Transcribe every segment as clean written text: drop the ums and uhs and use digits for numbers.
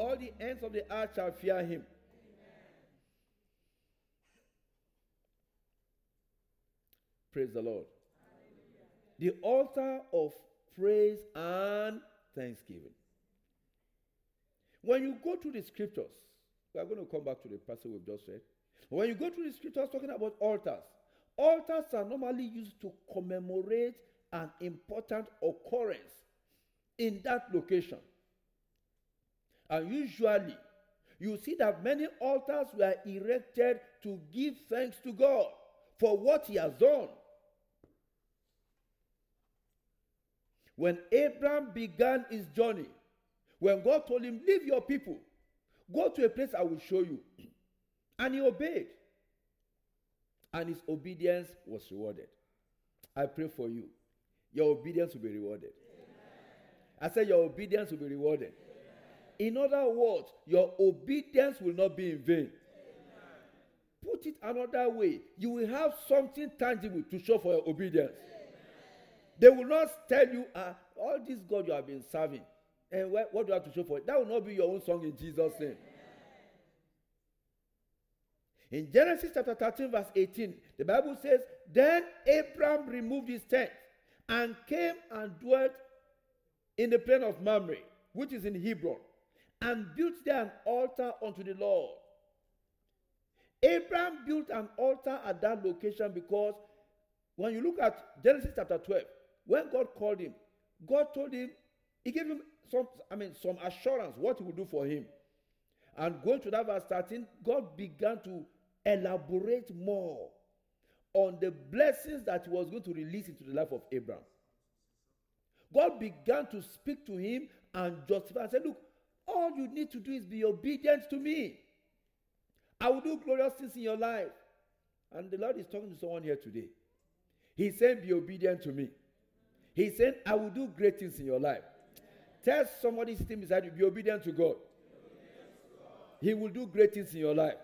all the ends of the earth shall fear him. Praise the Lord. Hallelujah. The altar of praise and thanksgiving. When you go to the scriptures, we are going to come back to the passage we've just read. When you go to the scriptures talking about altars, altars are normally used to commemorate an important occurrence in that location. And usually, you see that many altars were erected to give thanks to God for what he has done. When Abraham began his journey, when God told him, leave your people, go to a place I will show you. And he obeyed. And his obedience was rewarded. I pray for you. Your obedience will be rewarded. Amen. I said your obedience will be rewarded. Amen. In other words, your obedience will not be in vain. Amen. Put it another way. You will have something tangible to show for your obedience. Amen. They will not tell you, all this God you have been serving, and what do you have to show for it? That will not be your own song in Jesus' name. Amen. In Genesis chapter 13, verse 18, the Bible says, Then Abram removed his tent and came and dwelt in the plain of Mamre, which is in Hebron, and built there an altar unto the Lord. Abram built an altar at that location because when you look at Genesis chapter 12, when God called him, God told him, he gave him some assurance what he would do for him. And going to that verse 13, God began to elaborate more on the blessings that he was going to release into the life of Abraham. God began to speak to him and justify and say, look, all you need to do is be obedient to me. I will do glorious things in your life. And the Lord is talking to someone here today. He's saying, be obedient to me. He's saying, I will do great things in your life. Tell somebody sitting beside you, be obedient to God. He will do great things in your life.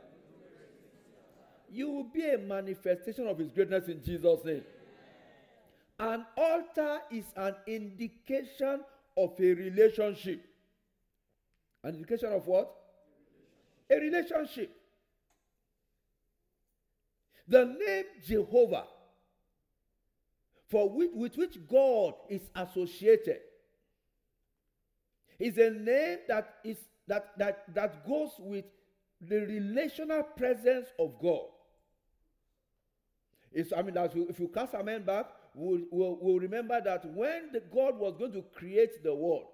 You will be a manifestation of his greatness in Jesus' name. An altar is an indication of a relationship. An indication of what? A relationship. The name Jehovah, with which God is associated, is a name that goes with the relational presence of God. If you cast our mind back, we'll remember that when God was going to create the world,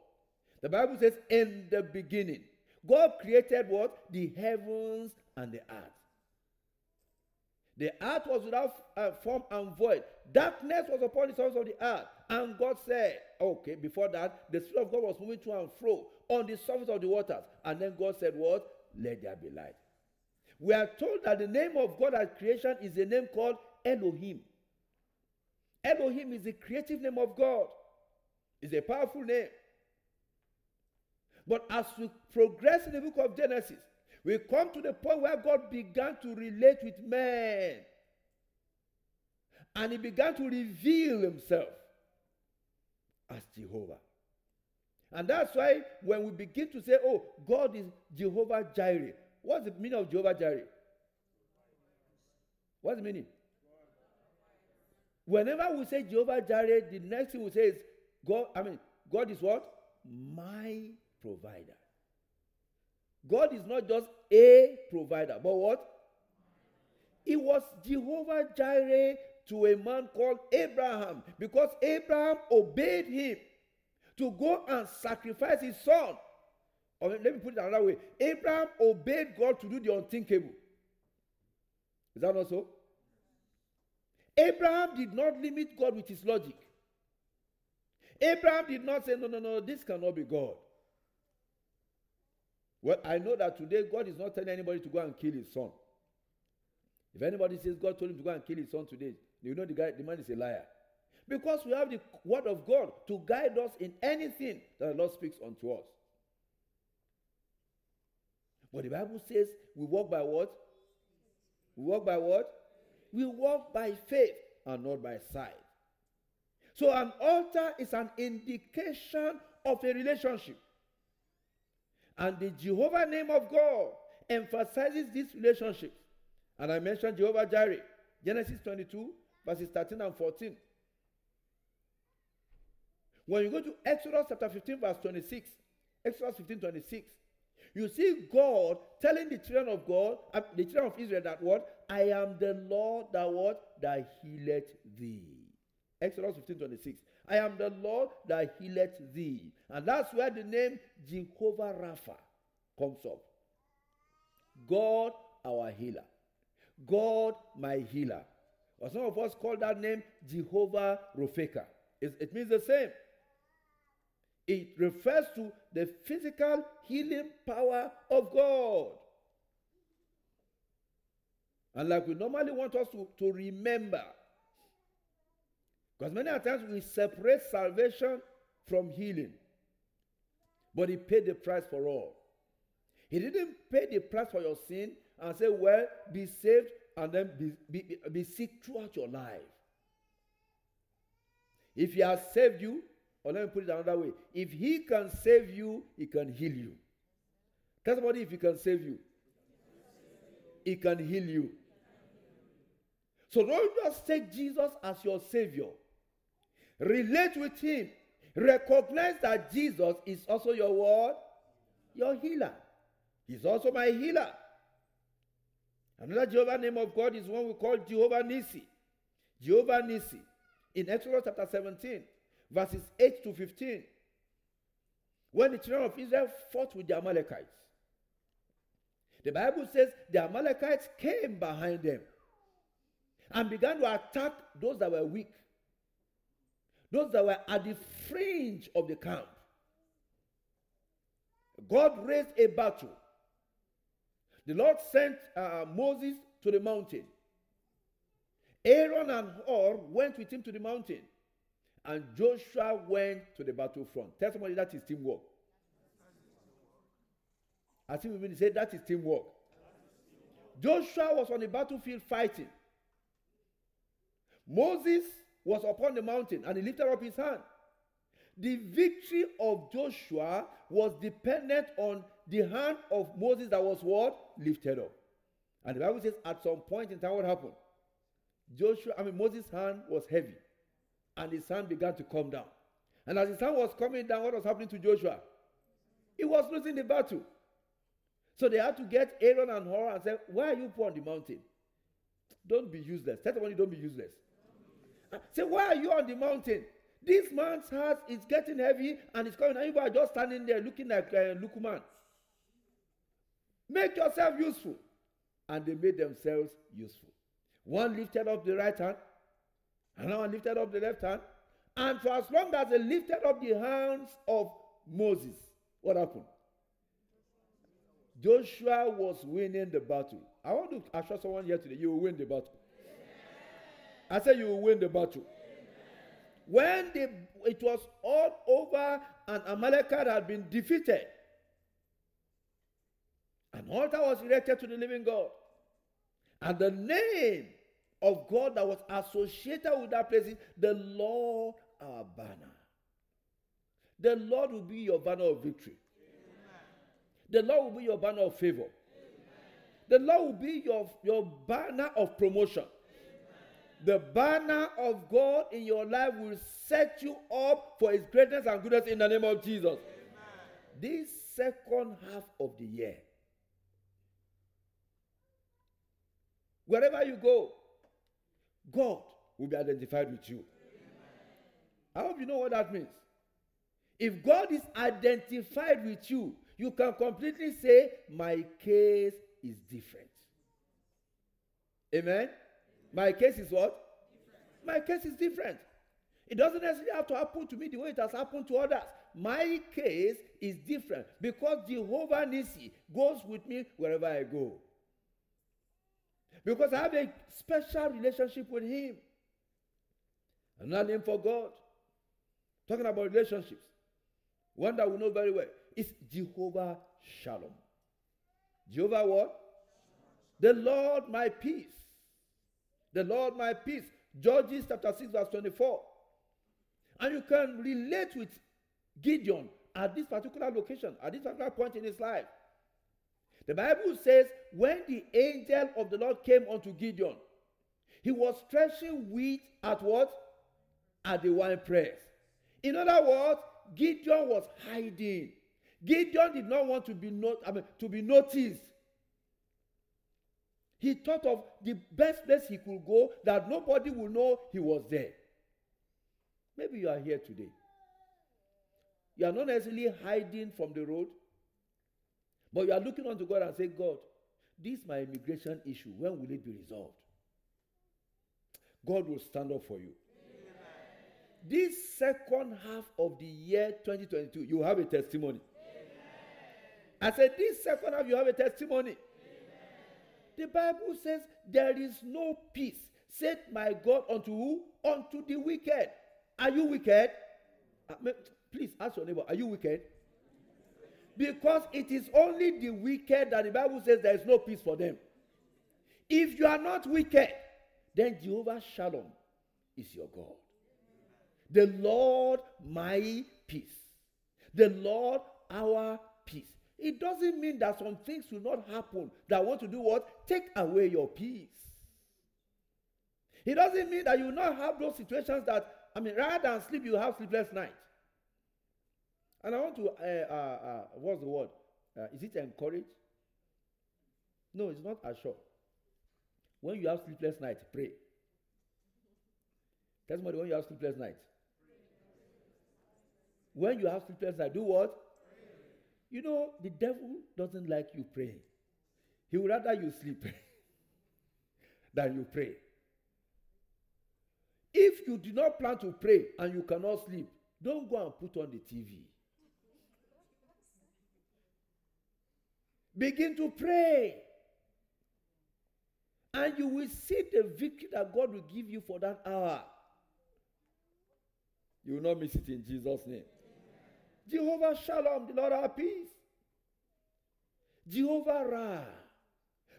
the Bible says, in the beginning, God created what? The heavens and the earth. The earth was without form and void. Darkness was upon the surface of the earth. And God said, okay, before that, the Spirit of God was moving to and fro on the surface of the waters. And then God said what? Let there be light. We are told that the name of God at creation is a name called Elohim. Elohim is the creative name of God. It's a powerful name. But as we progress in the book of Genesis, we come to the point where God began to relate with man. And he began to reveal himself as Jehovah. And that's why when we begin to say, oh, God is Jehovah Jireh. What's the meaning of Jehovah Jireh? What's the meaning? Whenever we say Jehovah Jireh, the next thing we say is, God is what? My provider. God is not just a provider, but what? It was Jehovah Jireh to a man called Abraham, because Abraham obeyed him to go and sacrifice his son. Or let me put it another way. Abraham obeyed God to do the unthinkable. Is that not so? Abraham did not limit God with his logic. Abraham did not say, no, this cannot be God. Well, I know that today God is not telling anybody to go and kill his son. If anybody says God told him to go and kill his son today, you know the man is a liar. Because we have the word of God to guide us in anything that the Lord speaks unto us. But the Bible says we walk by what? We walk by what? We walk by faith and not by sight. So an altar is an indication of a relationship. And the Jehovah name of God emphasizes this relationship. And I mentioned Jehovah Jireh, Genesis 22, verses 13 and 14. When you go to Exodus chapter 15, verse 26, Exodus 15, 26, you see God telling the children of God, the children of Israel, that what? I am the Lord that what? That healeth thee. Exodus 15, 26. I am the Lord that healeth thee. And that's where the name Jehovah Rapha comes up. God, our healer. God, my healer. Or some of us call that name Jehovah Rapha. It means the same. It refers to the physical healing power of God. And like we normally want us to remember, because many times we separate salvation from healing. But he paid the price for all. He didn't pay the price for your sin and say, well, be saved and then be sick throughout your life. If he has saved you, or let me put it another way, if he can save you, he can heal you. Tell somebody, if he can save you, he can heal you. So don't just take Jesus as your Savior. Relate with him. Recognize that Jesus is also your word, your healer. He's also my healer. Another Jehovah name of God is one we call Jehovah Nissi. Jehovah Nissi. In Exodus chapter 17, verses 8 to 15, when the children of Israel fought with the Amalekites, the Bible says the Amalekites came behind them and began to attack those that were weak, those that were at the fringe of the camp. God raised a battle. The Lord sent Moses to the mountain. Aaron and Hur went with him to the mountain. And Joshua went to the battlefront. Tell somebody that is teamwork. I think we mean to say that is teamwork. Joshua was on the battlefield fighting. Moses was upon the mountain and he lifted up his hand. The victory of Joshua was dependent on the hand of Moses that was what? Lifted up. And the Bible says at some point in time what happened? Moses' hand was heavy, and his hand began to come down. And as his hand was coming down, what was happening to Joshua? He was losing the battle. So they had to get Aaron and Hur and say, why are you poor on the mountain? Don't be useless. Tell somebody, don't be useless. Say, why are you on the mountain? This man's heart is getting heavy and it's coming. And you are just standing there looking like Lukuman. Make yourself useful. And they made themselves useful. One lifted up the right hand, another one lifted up the left hand. And for as long as they lifted up the hands of Moses, what happened? Joshua was winning the battle. I want to assure someone here today, you will win the battle. Amen. I said you will win the battle. Amen. When it was all over and Amalekite had been defeated, an altar was erected to the living God. And the name of God that was associated with that place is the Lord our banner. The Lord will be your banner of victory. Amen. The Lord will be your banner of favor. Amen. The Lord will be your banner of promotion. Amen. The banner of God in your life will set you up for his greatness and goodness in the name of Jesus. Amen. This second half of the year, wherever you go, God will be identified with you. Amen. I hope you know what that means. If God is identified with you, you can completely say, my case is different. Amen? Amen. My case is what? Different. My case is different. It doesn't necessarily have to happen to me the way it has happened to others. My case is different because Jehovah Nissi goes with me wherever I go. Because I have a special relationship with him. Another name for God, talking about relationships, one that we know very well, is Jehovah Shalom. Jehovah what? The Lord my peace. The Lord my peace. Judges chapter 6 verse 24. And you can relate with Gideon at this particular location, at this particular point in his life. The Bible says, when the angel of the Lord came unto Gideon, he was threshing wheat at what? At the winepress. In other words, Gideon was hiding. Gideon did not want to be noticed. He thought of the best place he could go that nobody would know he was there. Maybe you are here today. You are not necessarily hiding from the road, but you are looking unto God and say, God, this is my immigration issue. When will it be resolved? God will stand up for you. Amen. This second half of the year 2022, you have a testimony. Amen. I said, this second half, you have a testimony. Amen. The Bible says, there is no peace, said my God unto who? Unto the wicked. Are you wicked? Please ask your neighbor, are you wicked? Because it is only the wicked that the Bible says there is no peace for them. If you are not wicked, then Jehovah Shalom is your God. The Lord my peace. The Lord our peace. It doesn't mean that some things will not happen that want to do what? Take away your peace. It doesn't mean that you will not have those situations that, rather than sleep, you have sleepless nights. And I want to, what's the word? Is it encourage? No, it's not assure. When you have sleepless night, pray. Tell somebody, when you have sleepless night. When you have sleepless night, do what? Pray. You know, the devil doesn't like you praying. He would rather you sleep than you pray. If you do not plan to pray and you cannot sleep, don't go and put on the TV. Begin to pray. And you will see the victory that God will give you for that hour. You will not miss it in Jesus' name. Amen. Jehovah Shalom, the Lord our peace. Jehovah Ra,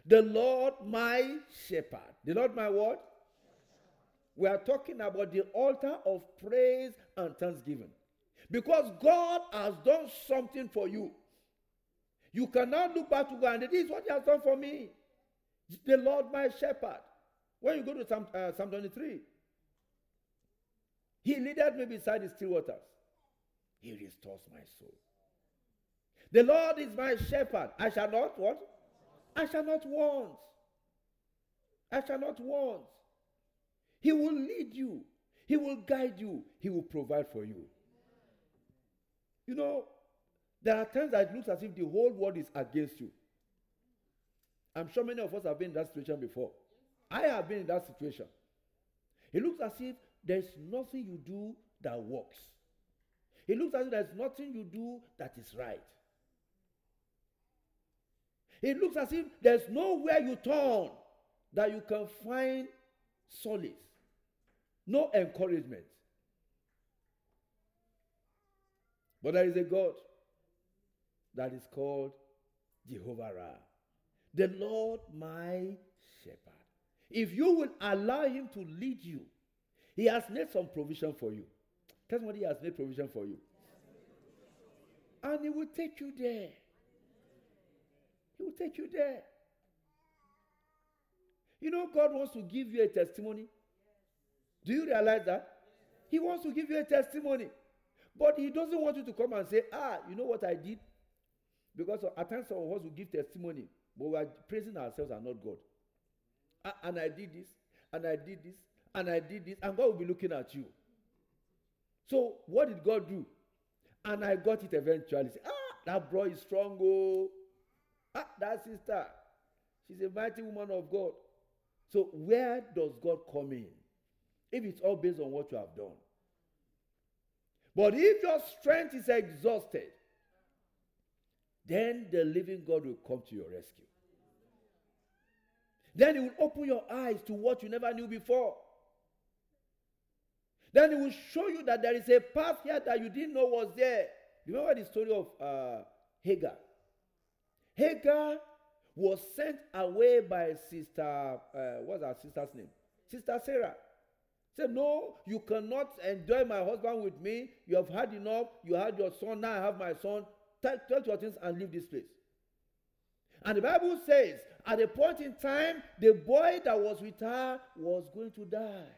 the Lord my shepherd. The Lord my what? We are talking about the altar of praise and thanksgiving. Because God has done something for you. You cannot look back to God and this is what He has done for me. The Lord my shepherd. When you go to Psalm 23, He leadeth me beside the still waters. He restores my soul. The Lord is my shepherd. I shall not what? I shall not want. I shall not want. He will lead you. He will guide you. He will provide for you. You know, there are times that it looks as if the whole world is against you. I'm sure many of us have been in that situation before. I have been in that situation. It looks as if there's nothing you do that works. It looks as if there's nothing you do that is right. It looks as if there's nowhere you turn that you can find solace. No encouragement. But there is a God that is called Jehovah Rapha, the Lord my shepherd. If you will allow Him to lead you, He has made some provision for you. Tell somebody He has made provision for you. And He will take you there. He will take you there. You know, God wants to give you a testimony. Do you realize that? He wants to give you a testimony. But He doesn't want you to come and say, you know what I did? Because at times some of us will give testimony, but we are praising ourselves and not God. And I did this, and I did this, and I did this, and God will be looking at you. So what did God do? And I got it eventually. That boy is strong, oh. That sister, she's a mighty woman of God. So where does God come in? If it's all based on what you have done. But if your strength is exhausted, then the living God will come to your rescue. Then He will open your eyes to what you never knew before. Then He will show you that there is a path here that you didn't know was there. Remember the story of Hagar. Hagar was sent away by sister, what's her sister's name? Sister Sarah. Say, no, you cannot enjoy my husband with me. You have had enough. You had your son. Now I have my son. Take your things and leave this place. And the Bible says, at a point in time, the boy that was with her was going to die.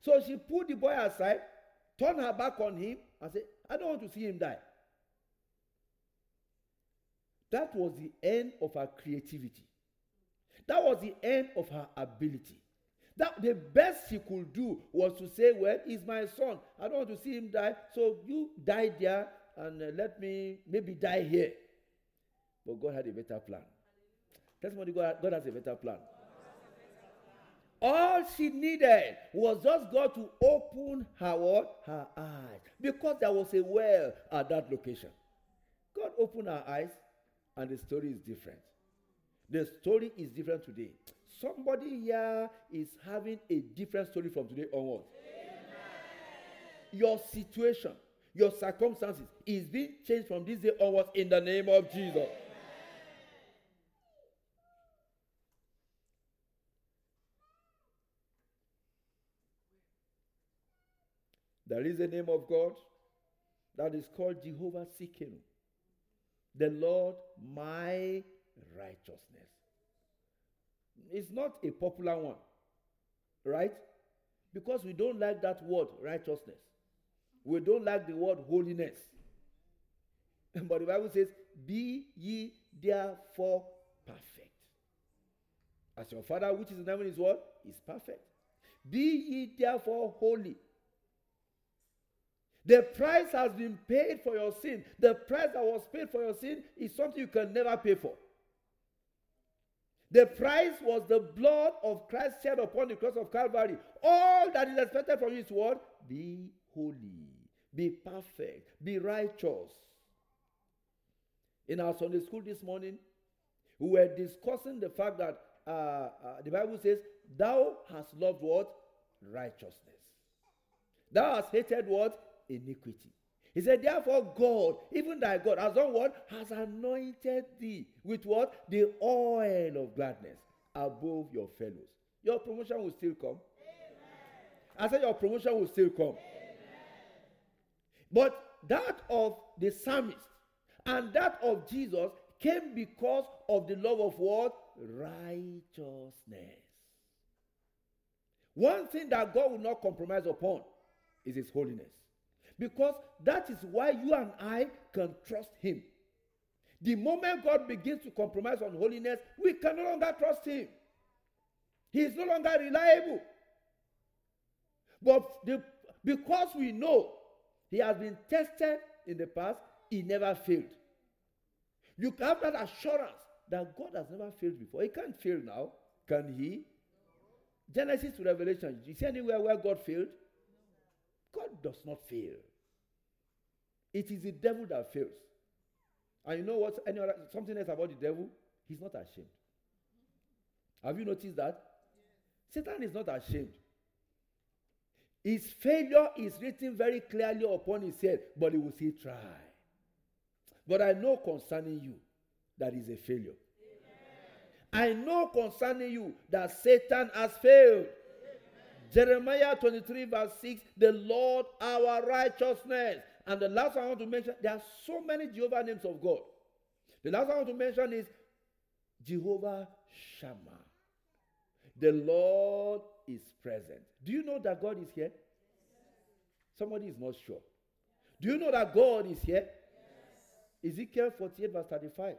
So she put the boy aside, turned her back on him, and said, I don't want to see him die. That was the end of her creativity. That was the end of her ability. That the best she could do was to say, well, he's my son. I don't want to see him die. So you die there and let me maybe die here. But God had a better plan. Testimony, God has a better plan. All she needed was just God to open her eyes. Because there was a well at that location. God opened her eyes and the story is different. The story is different today. Somebody here is having a different story from today onward. Amen. Your situation, your circumstances is being changed from this day onwards in the name of Jesus. Amen. There is a name of God that is called Jehovah Tsidkenu, the Lord my righteousness. It's not a popular one, right? Because we don't like that word righteousness. We don't like the word holiness. But the Bible says, be ye therefore perfect. As your Father which is in heaven is what? Is perfect. Be ye therefore holy. The price has been paid for your sin. The price that was paid for your sin is something you can never pay for. The price was the blood of Christ shed upon the cross of Calvary. All that is expected from you is what? Be holy. Be perfect. Be righteous. In our Sunday school this morning, we were discussing the fact that the Bible says, thou hast loved what? Righteousness. Thou hast hated what? Iniquity. He said, therefore God, even thy God, has done what? Has anointed thee with what? The oil of gladness above your fellows. Your promotion will still come. Amen. I said your promotion will still come. Amen. But that of the psalmist and that of Jesus came because of the love of what? Righteousness. One thing that God will not compromise upon is his holiness. Because that is why you and I can trust him. The moment God begins to compromise on holiness, we can no longer trust him. He is no longer reliable. But because we know he has been tested in the past, he never failed. You have that assurance that God has never failed before. He can't fail now, can he? Genesis to Revelation, you see anywhere where God failed? God does not fail. It is the devil that fails. And you know what? Something else about the devil? He's not ashamed. Have you noticed that? Yes. Satan is not ashamed. His failure is written very clearly upon his head, but he will still try. But I know concerning you that is a failure. Amen. I know concerning you that Satan has failed. Jeremiah 23 verse 6, the Lord our righteousness. And the last one I want to mention, there are so many Jehovah names of God. The last one I want to mention is Jehovah Shammah. The Lord is present. Do you know that God is here? Somebody is not sure. Do you know that God is here? Yes. Ezekiel 48 verse 35.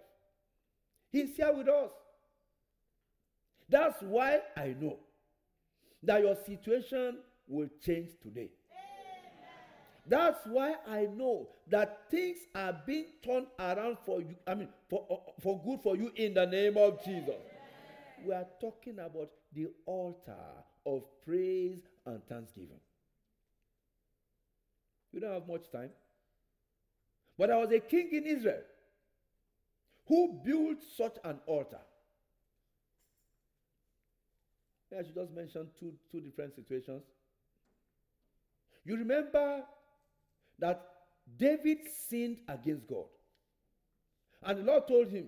He's here with us. That's why I know that your situation will change today. Amen. That's why I know that things are being turned around for you, for good for you in the name of Jesus. Amen. We are talking about the altar of praise and thanksgiving. You don't have much time. But there was a king in Israel who built such an altar. I should just mention two different situations. You remember that David sinned against God. And the Lord told him,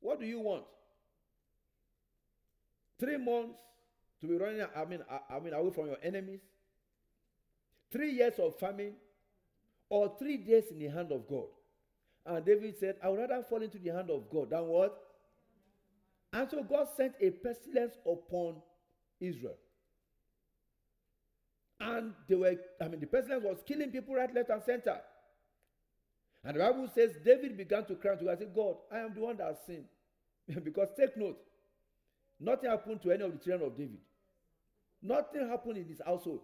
what do you want? 3 months to be running, away from your enemies. 3 years of famine, or 3 days in the hand of God. And David said, I would rather fall into the hand of God than what? And so God sent a pestilence upon Israel. And they were, the pestilence was killing people right, left, and center. And the Bible says David began to cry to God and said, God, I am the one that has sinned. Because take note, nothing happened to any of the children of David. Nothing happened in his household,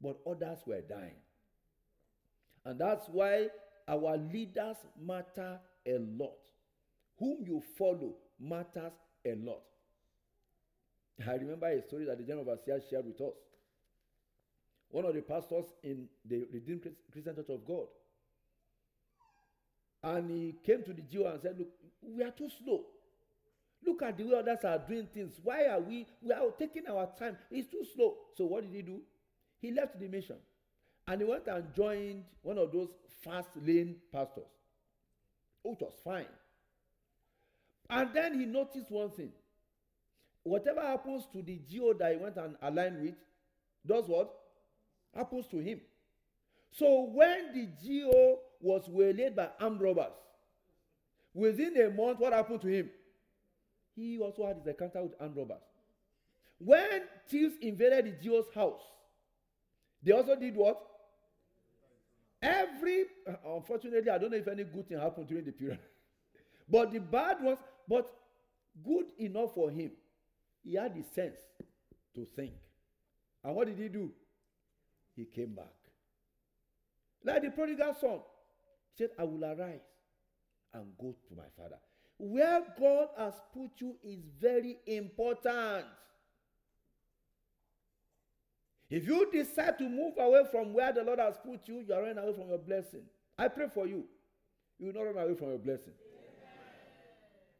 but others were dying. And that's why our leaders matter a lot. Whom you follow matters a lot. I remember a story that the general overseer shared with us. One of the pastors in the Redeemed Christian Church of God. And he came to the GO and said, look, we are too slow. Look at the way others are doing things. Why are we are taking our time? It's too slow. So what did he do? He left the mission. And he went and joined one of those fast lane pastors, which was fine. And then he noticed one thing. Whatever happens to the GO that he went and aligned with, does what? Happens to him. So when the GO was waylaid by armed robbers, within a month, what happened to him? He also had his encounter with armed robbers. When thieves invaded the GO's house, they also did what? Unfortunately, I don't know if any good thing happened during the period. But the bad ones, but good enough for him. He had the sense to think. And what did he do? He came back. Like the prodigal son, he said, I will arise and go to my father. Where God has put you is very important. If you decide to move away from where the Lord has put you, you are running away from your blessing. I pray for you. You will not run away from your blessing.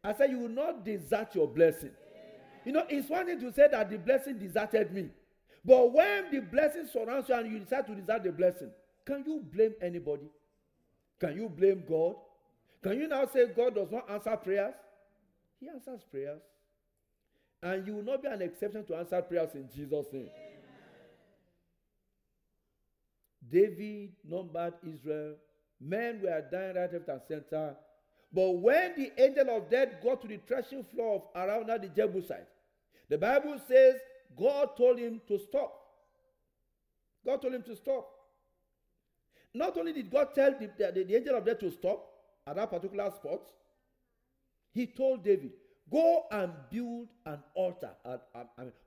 Amen. I said you will not desert your blessing. Amen. It's one thing to say that the blessing deserted me. But when the blessing surrounds you and you decide to desert the blessing, can you blame anybody? Can you blame God? Can you now say God does not answer prayers? He answers prayers. And you will not be an exception to answer prayers in Jesus' name. Amen. David numbered Israel. Men were dying right, left, and center. But when the angel of death got to the threshing floor of Araunah the Jebusite, the Bible says God told him to stop. God told him to stop. Not only did God tell the angel of death to stop at that particular spot, he told David, go and build an altar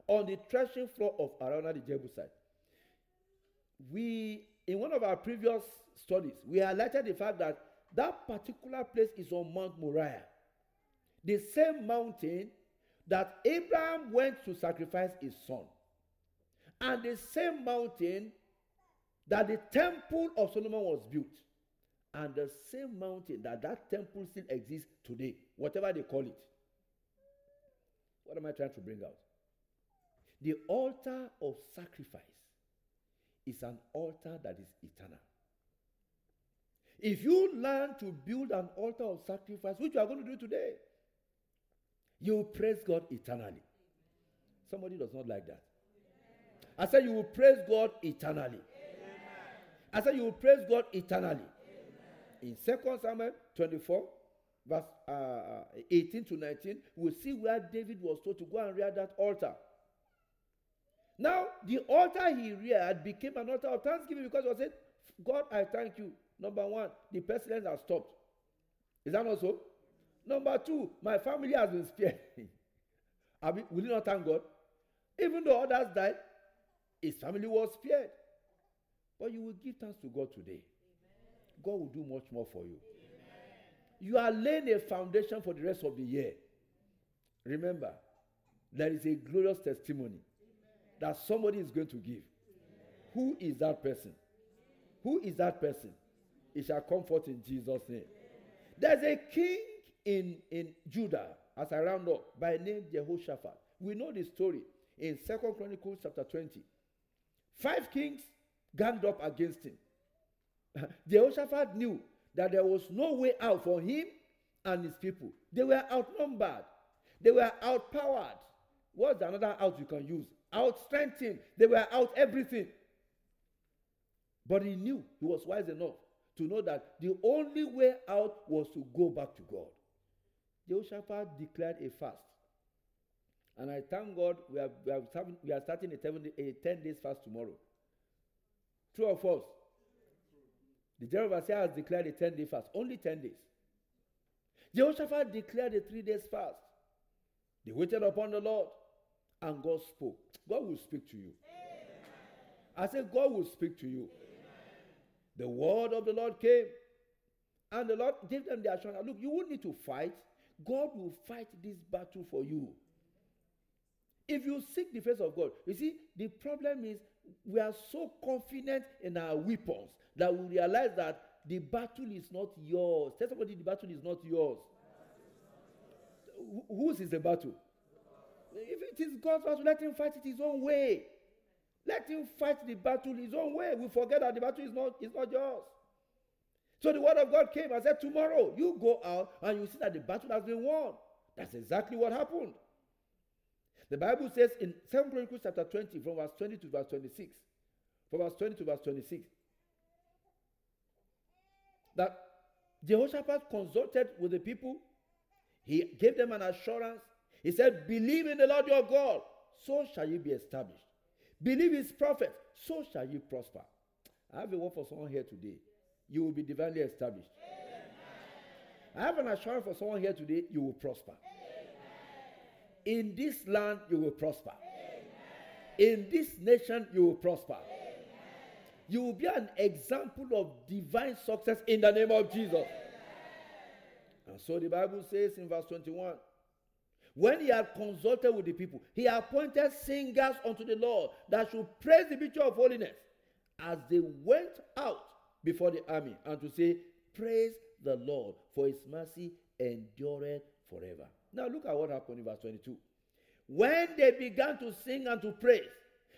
on the threshing floor of Araunah the Jebusite. In one of our previous studies, we highlighted the fact that that particular place is on Mount Moriah, the same mountain that Abraham went to sacrifice his son, and the same mountain that the temple of Solomon was built, and the same mountain that temple still exists today, whatever they call it. What am I trying to bring out? The altar of sacrifice is an altar that is eternal. If you learn to build an altar of sacrifice, which you are going to do today, you will praise God eternally. Somebody does not like that. I said you will praise God eternally. I said you will praise God eternally. In 2 Samuel 24, verse 18 to 19, we'll see where David was told to go and rear that altar. Now, the altar he reared became an altar of thanksgiving because he said, God, I thank you. Number one, the pestilence has stopped. Is that not so? Number two, my family has been spared. Will you not thank God? Even though others died, his family was spared. But you will give thanks to God today. Amen. God will do much more for you. Amen. You are laying a foundation for the rest of the year. Remember, there is a glorious testimony that somebody is going to give. Amen. Who is that person? Amen. Who is that person? It shall come forth in Jesus' name. Amen. There's a king in Judah, as I round up, by name Jehoshaphat. We know the story in 2 Chronicles chapter 20. 5 kings ganged up against him. Jehoshaphat knew that there was no way out for him and his people. They were outnumbered. They were outpowered. What's another out you can use? out strengthened. They were out everything. But he knew, he was wise enough to know that the only way out was to go back to God. Jehoshaphat declared a fast. And I thank God we are starting a 10-day fast tomorrow. True or false? The Jehovah has declared a 10-day fast. Only 10 days. Jehoshaphat declared a 3-day fast. They waited upon the Lord and God spoke. God will speak to you. Amen. I said God will speak to you. Amen. The word of the Lord came and the Lord gave them the assurance. Look, you won't need to fight. God will fight this battle for you. If you seek the face of God, you see, the problem is we are so confident in our weapons that we realize that the battle is not yours. Tell somebody the battle is not yours. Whose is the battle? If it is God's battle, let him fight it his own way. Let him fight the battle his own way. We forget that the battle is not yours. So the word of God came and said, tomorrow you go out and you see that the battle has been won. That's exactly what happened. The Bible says in 2 Chronicles chapter 20, from verse 20 to verse 26, that Jehoshaphat consulted with the people. He gave them an assurance. He said, believe in the Lord your God, so shall you be established. Believe his prophets, so shall you prosper. I have a word for someone here today. You will be divinely established. Amen. I have an assurance for someone here today, you will prosper. In this land, you will prosper. Amen. In this nation, you will prosper. Amen. You will be an example of divine success in the name of Jesus. Amen. And so the Bible says in verse 21, when he had consulted with the people, he appointed singers unto the Lord that should praise the beauty of holiness as they went out before the army and to say, praise the Lord, for his mercy endureth forever. Now look at what happened in verse 22. When they began to sing and to praise,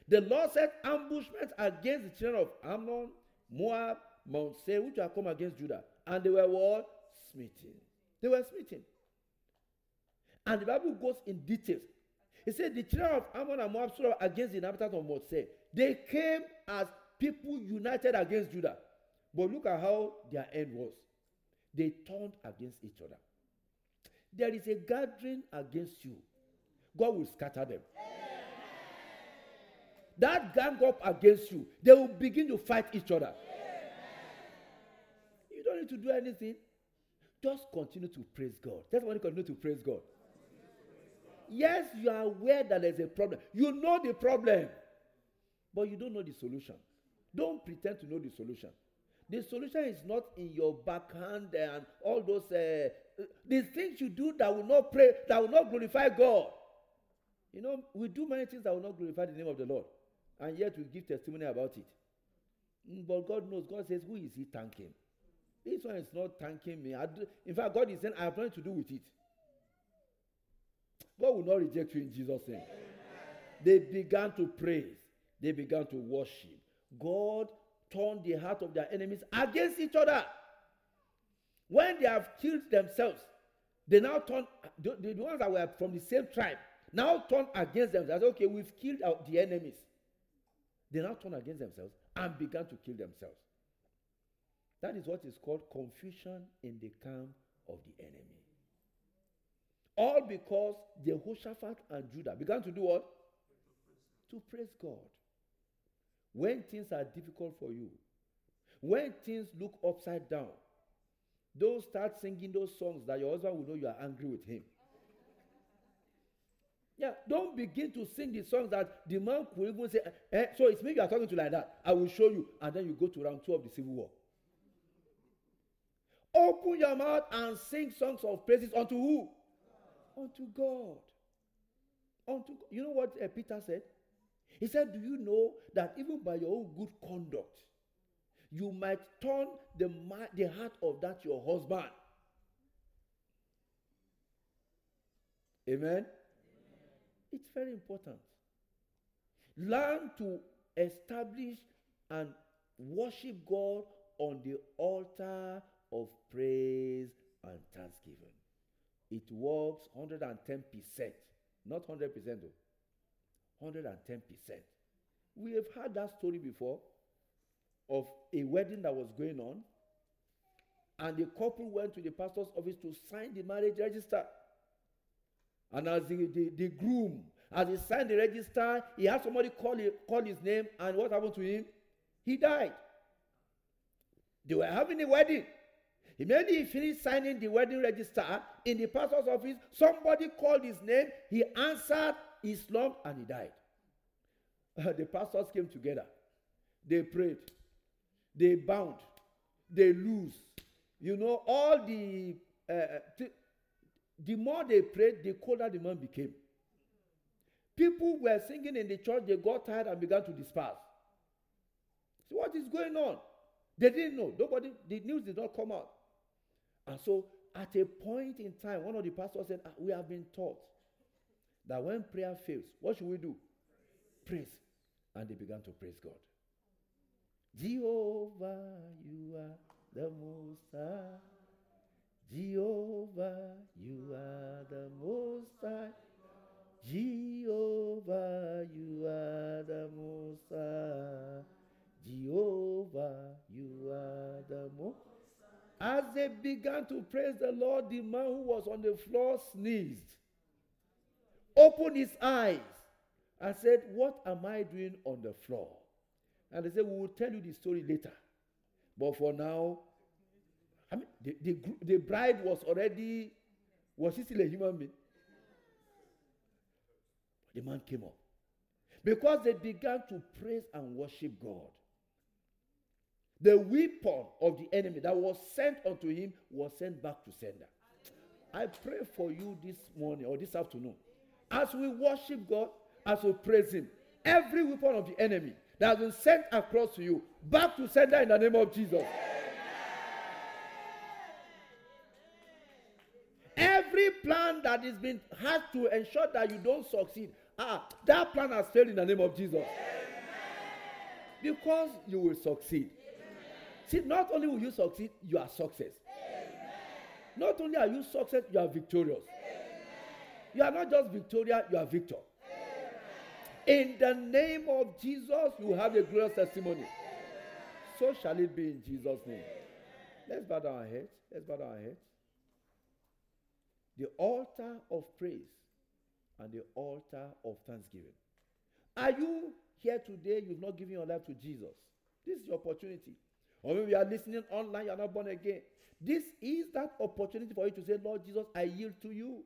the Lord set ambushments against the children of Ammon, Moab, Mount Seir, which had come against Judah. And they were what? Smitten. They were smitten. And the Bible goes in details. It says the children of Ammon and Moab stood up against the inhabitants of Mount Seir. They came as people united against Judah. But look at how their end was. They turned against each other. There is a gathering against you. God will scatter them. Amen. That gang up against you, they will begin to fight each other. Amen. You don't need to do anything. Just continue to praise God. That's why you continue to praise God. Yes, you are aware that there's a problem. You know the problem, but you don't know the solution. Don't pretend to know the solution. The solution is not in your backhand and all those these things you do that will not pray, that will not glorify God. You know, we do many things that will not glorify the name of the Lord, and yet we give testimony about it. But God knows. God says, who is he thanking? This one is not thanking me. In fact, God is saying, I have nothing to do with it. God will not reject you in Jesus' name. Amen. They began to praise. They began to worship. God turned the heart of their enemies against each other. When they have killed themselves, they now turn, the ones that were from the same tribe, now turn against themselves. Okay, we've killed out the enemies. They now turn against themselves and began to kill themselves. That is what is called confusion in the camp of the enemy. All because Jehoshaphat and Judah began to do what? To praise God. When things are difficult for you, when things look upside down, don't start singing those songs that your husband will know you are angry with him. Yeah, don't begin to sing the songs that the man will even say, so it's me you are talking to like that. I will show you. And then you go to round 2 of the civil war. Open your mouth and sing songs of praises unto who? Unto God. You know what Peter said? He said, do you know that even by your own good conduct, you might turn the heart of that your husband. Amen? Amen? It's very important. Learn to establish and worship God on the altar of praise and thanksgiving. It works 110%. Not 100%. 110%. We have heard that story before of a wedding that was going on, and the couple went to the pastor's office to sign the marriage register. And as the groom, as he signed the register, he had somebody call his name, and what happened to him? He died. They were having a wedding. Immediately he finished signing the wedding register in the pastor's office, somebody called his name, he answered, he slumped, and he died. The pastors came together. They prayed. They bound. They loosed. You know, all the more they prayed, the colder the man became. People were singing in the church. They got tired and began to disperse. So what is going on? They didn't know. Nobody. The news did not come out. And so at a point in time, one of the pastors said, we have been taught that when prayer fails, what should we do? Praise. And they began to praise God. Jehovah, you are the Most High. Jehovah, you are the Most High. Jehovah, you are the Most High. Jehovah, you are the Most High. As they began to praise the Lord, the man who was on the floor sneezed, opened his eyes, and said, what am I doing on the floor? And they said, we will tell you the story later. But for now, I mean, the bride was she still a human being? The man came up. Because they began to praise and worship God. The weapon of the enemy that was sent unto him was sent back to sender. I pray for you this morning or this afternoon. As we worship God, as we praise him, every weapon of the enemy that has been sent across to you, back to sender in the name of Jesus. Every plan that has been had to ensure that you don't succeed, that plan has failed in the name of Jesus. Because you will succeed. See, not only will you succeed, you are success. Not only are you success, you are victorious. You are not just victorious, you are victor. In the name of Jesus, you have a glorious testimony. So shall it be in Jesus' name. Let's bow down our heads. The altar of praise and the altar of thanksgiving. Are you here today? You've not given your life to Jesus. This is your opportunity. Or maybe you are listening online, you are not born again. This is that opportunity for you to say, Lord Jesus, I yield to you.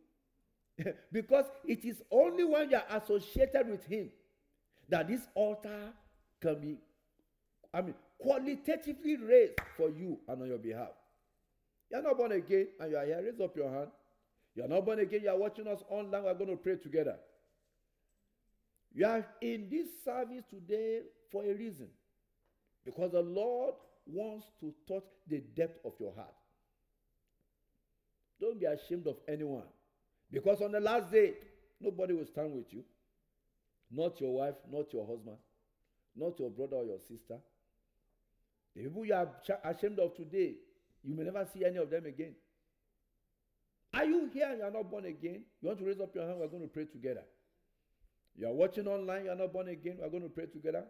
Because it is only when you are associated with him that this altar can be, qualitatively raised for you and on your behalf. You are not born again and you are here. Raise up your hand. You are not born again. You are watching us online. We are going to pray together. You are in this service today for a reason. Because the Lord wants to touch the depth of your heart. Don't be ashamed of anyone. Because on the last day, nobody will stand with you. Not your wife, not your husband, not your brother or your sister. The people you are ashamed of today, you may never see any of them again. Are you here and you are not born again? You want to raise up your hand, we are going to pray together. You are watching online, you are not born again, we are going to pray together.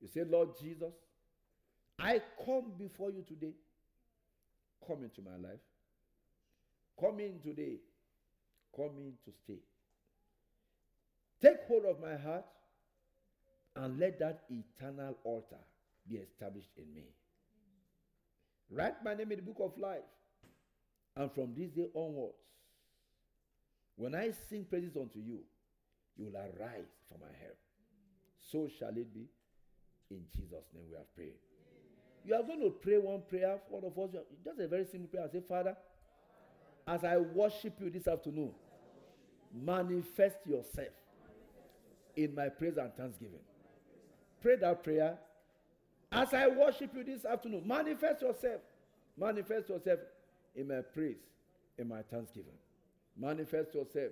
You say, Lord Jesus, I come before you today. Come into my life. Come in today. Come in to stay. Take hold of my heart and let that eternal altar be established in me. Write my name in the book of life. And from this day onwards, when I sing praises unto you, you will arise for my help. So shall it be. In Jesus' name we have prayed. Amen. You are going to pray one prayer for all of us. Just a very simple prayer. Say, Father, as I worship you this afternoon, manifest yourself in my praise and thanksgiving. Pray that prayer. As I worship you this afternoon, manifest yourself in my praise, in my thanksgiving. Manifest yourself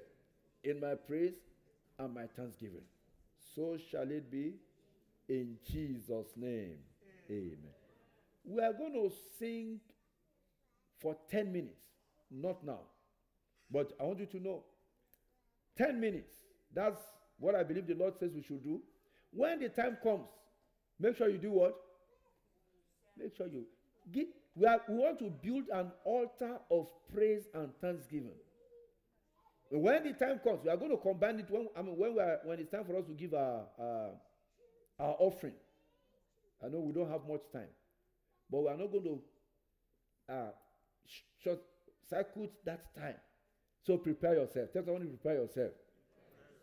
in my praise and my thanksgiving. So shall it be in Jesus' name. Amen. We are going to sing for 10 minutes. Not now, but I want you to know, 10 minutes, that's what I believe the Lord says we should do. When the time comes, make sure you do what? Make sure you get. We want to build an altar of praise and thanksgiving. When the time comes, we are going to combine it. When it's time for us to give our offering. I know we don't have much time, but we are not going to short circuit that time. So prepare yourself. Tell someone to prepare yourself.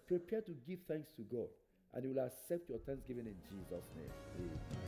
Prepare to give thanks to God, and He will accept your thanksgiving in Jesus' name. Amen.